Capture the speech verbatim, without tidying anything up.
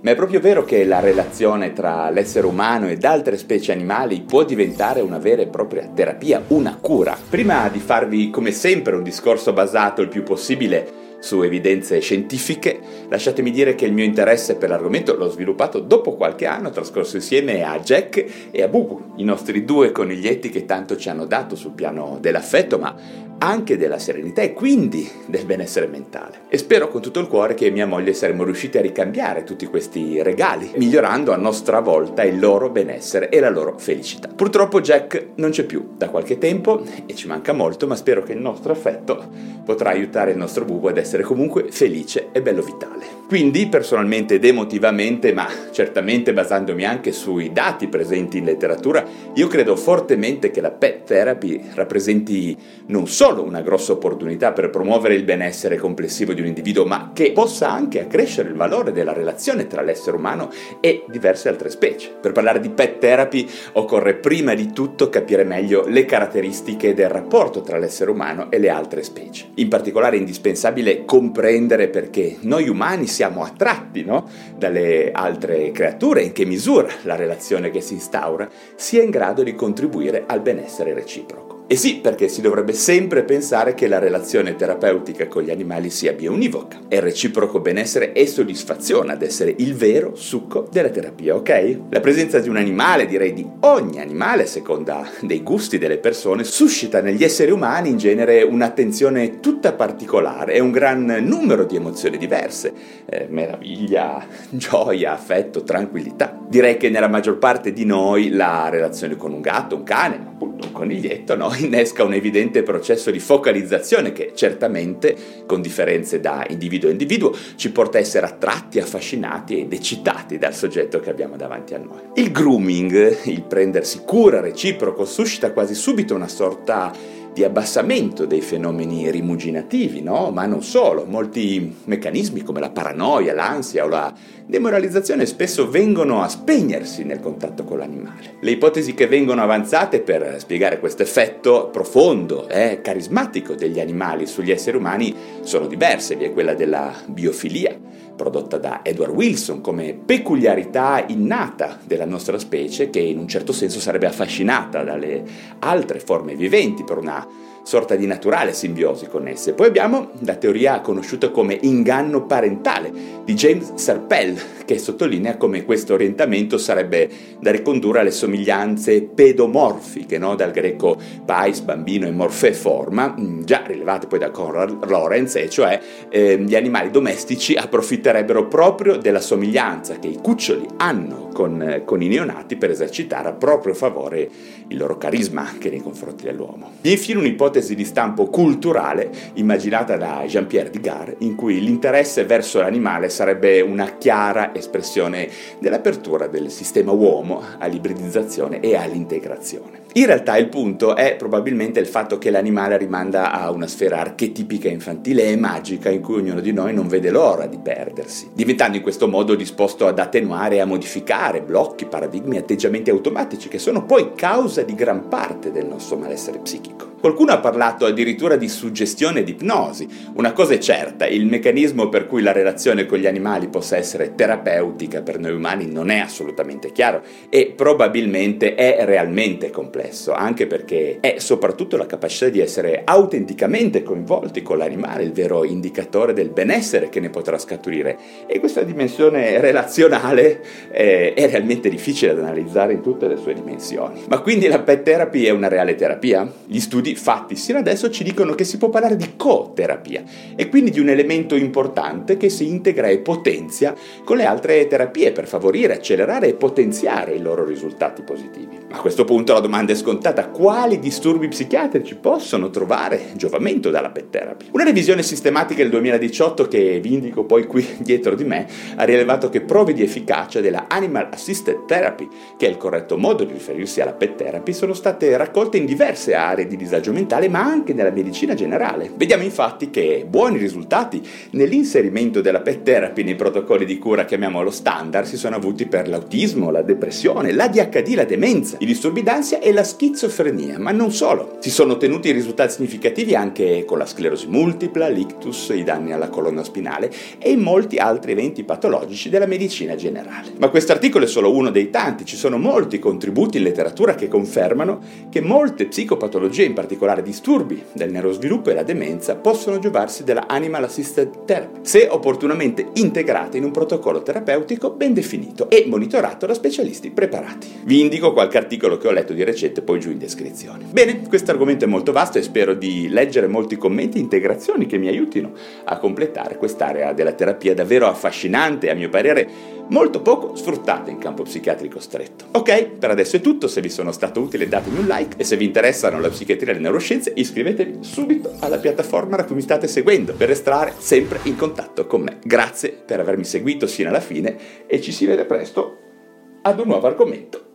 Ma è proprio vero che la relazione tra l'essere umano ed altre specie animali può diventare una vera e propria terapia, una cura. Prima di farvi, come sempre, un discorso basato il più possibile su evidenze scientifiche, lasciatemi dire che il mio interesse per l'argomento l'ho sviluppato dopo qualche anno trascorso insieme a Jack e a Bubu, i nostri due coniglietti che tanto ci hanno dato sul piano dell'affetto, ma anche della serenità e quindi del benessere mentale. E spero con tutto il cuore che mia moglie saremo riusciti a ricambiare tutti questi regali, migliorando a nostra volta il loro benessere e la loro felicità. Purtroppo Jack non c'è più da qualche tempo e ci manca molto, ma spero che il nostro affetto potrà aiutare il nostro Bubu ad essere comunque felice e bello vitale. Quindi, personalmente ed emotivamente, ma certamente basandomi anche sui dati presenti in letteratura, io credo fortemente che la pet therapy rappresenti non solo una grossa opportunità per promuovere il benessere complessivo di un individuo, ma che possa anche accrescere il valore della relazione tra l'essere umano e diverse altre specie. Per parlare di pet therapy occorre prima di tutto capire meglio le caratteristiche del rapporto tra l'essere umano e le altre specie. In particolare è indispensabile comprendere perché noi umani siamo attratti, no? dalle altre creature e in che misura la relazione che si instaura sia in grado di contribuire al benessere reciproco. E sì, perché si dovrebbe sempre pensare che la relazione terapeutica con gli animali sia bionivoca. È reciproco benessere e soddisfazione ad essere il vero succo della terapia, ok? La presenza di un animale, direi di ogni animale, a seconda dei gusti delle persone, suscita negli esseri umani in genere un'attenzione tutta particolare e un gran numero di emozioni diverse. Eh, meraviglia, gioia, affetto, tranquillità. Direi che nella maggior parte di noi la relazione con un gatto, un cane, appunto un coniglietto, no? innesca un evidente processo di focalizzazione che certamente, con differenze da individuo a individuo, ci porta a essere attratti, affascinati ed eccitati dal soggetto che abbiamo davanti a noi. Il grooming, il prendersi cura reciproco, suscita quasi subito una sorta di abbassamento dei fenomeni rimuginativi, no? Ma non solo. Molti meccanismi come la paranoia, l'ansia o la demoralizzazione spesso vengono a spegnersi nel contatto con l'animale. Le ipotesi che vengono avanzate per spiegare questo effetto profondo e eh, carismatico degli animali sugli esseri umani sono diverse. Vi è quella della biofilia, prodotta da Edward Wilson come peculiarità innata della nostra specie che in un certo senso sarebbe affascinata dalle altre forme viventi per una sorta di naturale simbiosi con esse. Poi abbiamo la teoria conosciuta come inganno parentale di James Sarpell, che sottolinea come questo orientamento sarebbe da ricondurre alle somiglianze pedomorfiche, no? dal greco pais, bambino, e morfè, forma, già rilevate poi da Conrad Lorenz, e cioè eh, gli animali domestici approfitterebbero proprio della somiglianza che i cuccioli hanno con, eh, con i neonati per esercitare a proprio favore il loro carisma anche nei confronti dell'uomo. E infine un'ipotesi di stampo culturale immaginata da Jean-Pierre Digard, in cui l'interesse verso l'animale sarebbe una chiara espressione dell'apertura del sistema uomo all'ibridizzazione e all'integrazione. In realtà il punto è probabilmente il fatto che l'animale rimanda a una sfera archetipica infantile e magica in cui ognuno di noi non vede l'ora di perdersi, diventando in questo modo disposto ad attenuare e a modificare blocchi, paradigmi e atteggiamenti automatici che sono poi causa di gran parte del nostro malessere psichico. Qualcuno ha parlato addirittura di suggestione ed ipnosi. Una cosa è certa, il meccanismo per cui la relazione con gli animali possa essere terapeutica per noi umani non è assolutamente chiaro e probabilmente è realmente complesso, anche perché è soprattutto la capacità di essere autenticamente coinvolti con l'animale il vero indicatore del benessere che ne potrà scaturire, e questa dimensione relazionale eh, è realmente difficile da analizzare in tutte le sue dimensioni. Ma quindi la pet therapy è una reale terapia? Gli studi fatti sino adesso ci dicono che si può parlare di co-terapia e quindi di un elemento importante che si integra e potenzia con le altre terapie per favorire, accelerare e potenziare i loro risultati positivi. Ma a questo punto la domanda è scontata: quali disturbi psichiatrici possono trovare giovamento dalla pet therapy? Una revisione sistematica del duemiladiciotto, che vi indico poi qui dietro di me, ha rilevato che prove di efficacia della Animal-assisted Therapy, che è il corretto modo di riferirsi alla pet therapy, sono state raccolte in diverse aree di disagio mentale, ma anche nella medicina generale. Vediamo infatti che buoni risultati nell'inserimento della pet therapy nei protocolli di cura, chiamiamolo standard, si sono avuti per l'autismo, la depressione, l'A D H D, la demenza, i disturbi d'ansia e la schizofrenia, ma non solo. Si sono ottenuti risultati significativi anche con la sclerosi multipla, l'ictus, i danni alla colonna spinale e molti altri eventi patologici della medicina generale. Ma questo articolo è solo uno dei tanti, ci sono molti contributi in letteratura che confermano che molte psicopatologie, in particolare disturbi del neurosviluppo e la demenza, possono giovarsi della Animal Assisted Therapy, se opportunamente integrate in un protocollo terapeutico ben definito e monitorato da specialisti preparati. Vi indico qualche articolo che ho letto di recente poi giù in descrizione. Bene, questo argomento è molto vasto e spero di leggere molti commenti e integrazioni che mi aiutino a completare quest'area della terapia davvero affascinante e, a mio parere, molto poco sfruttate in campo psichiatrico stretto. Ok, per adesso è tutto, se vi sono stato utile datemi un like e se vi interessano la psichiatria e le neuroscienze iscrivetevi subito alla piattaforma da cui mi state seguendo per restare sempre in contatto con me. Grazie per avermi seguito sino alla fine e ci si vede presto ad un nuovo argomento.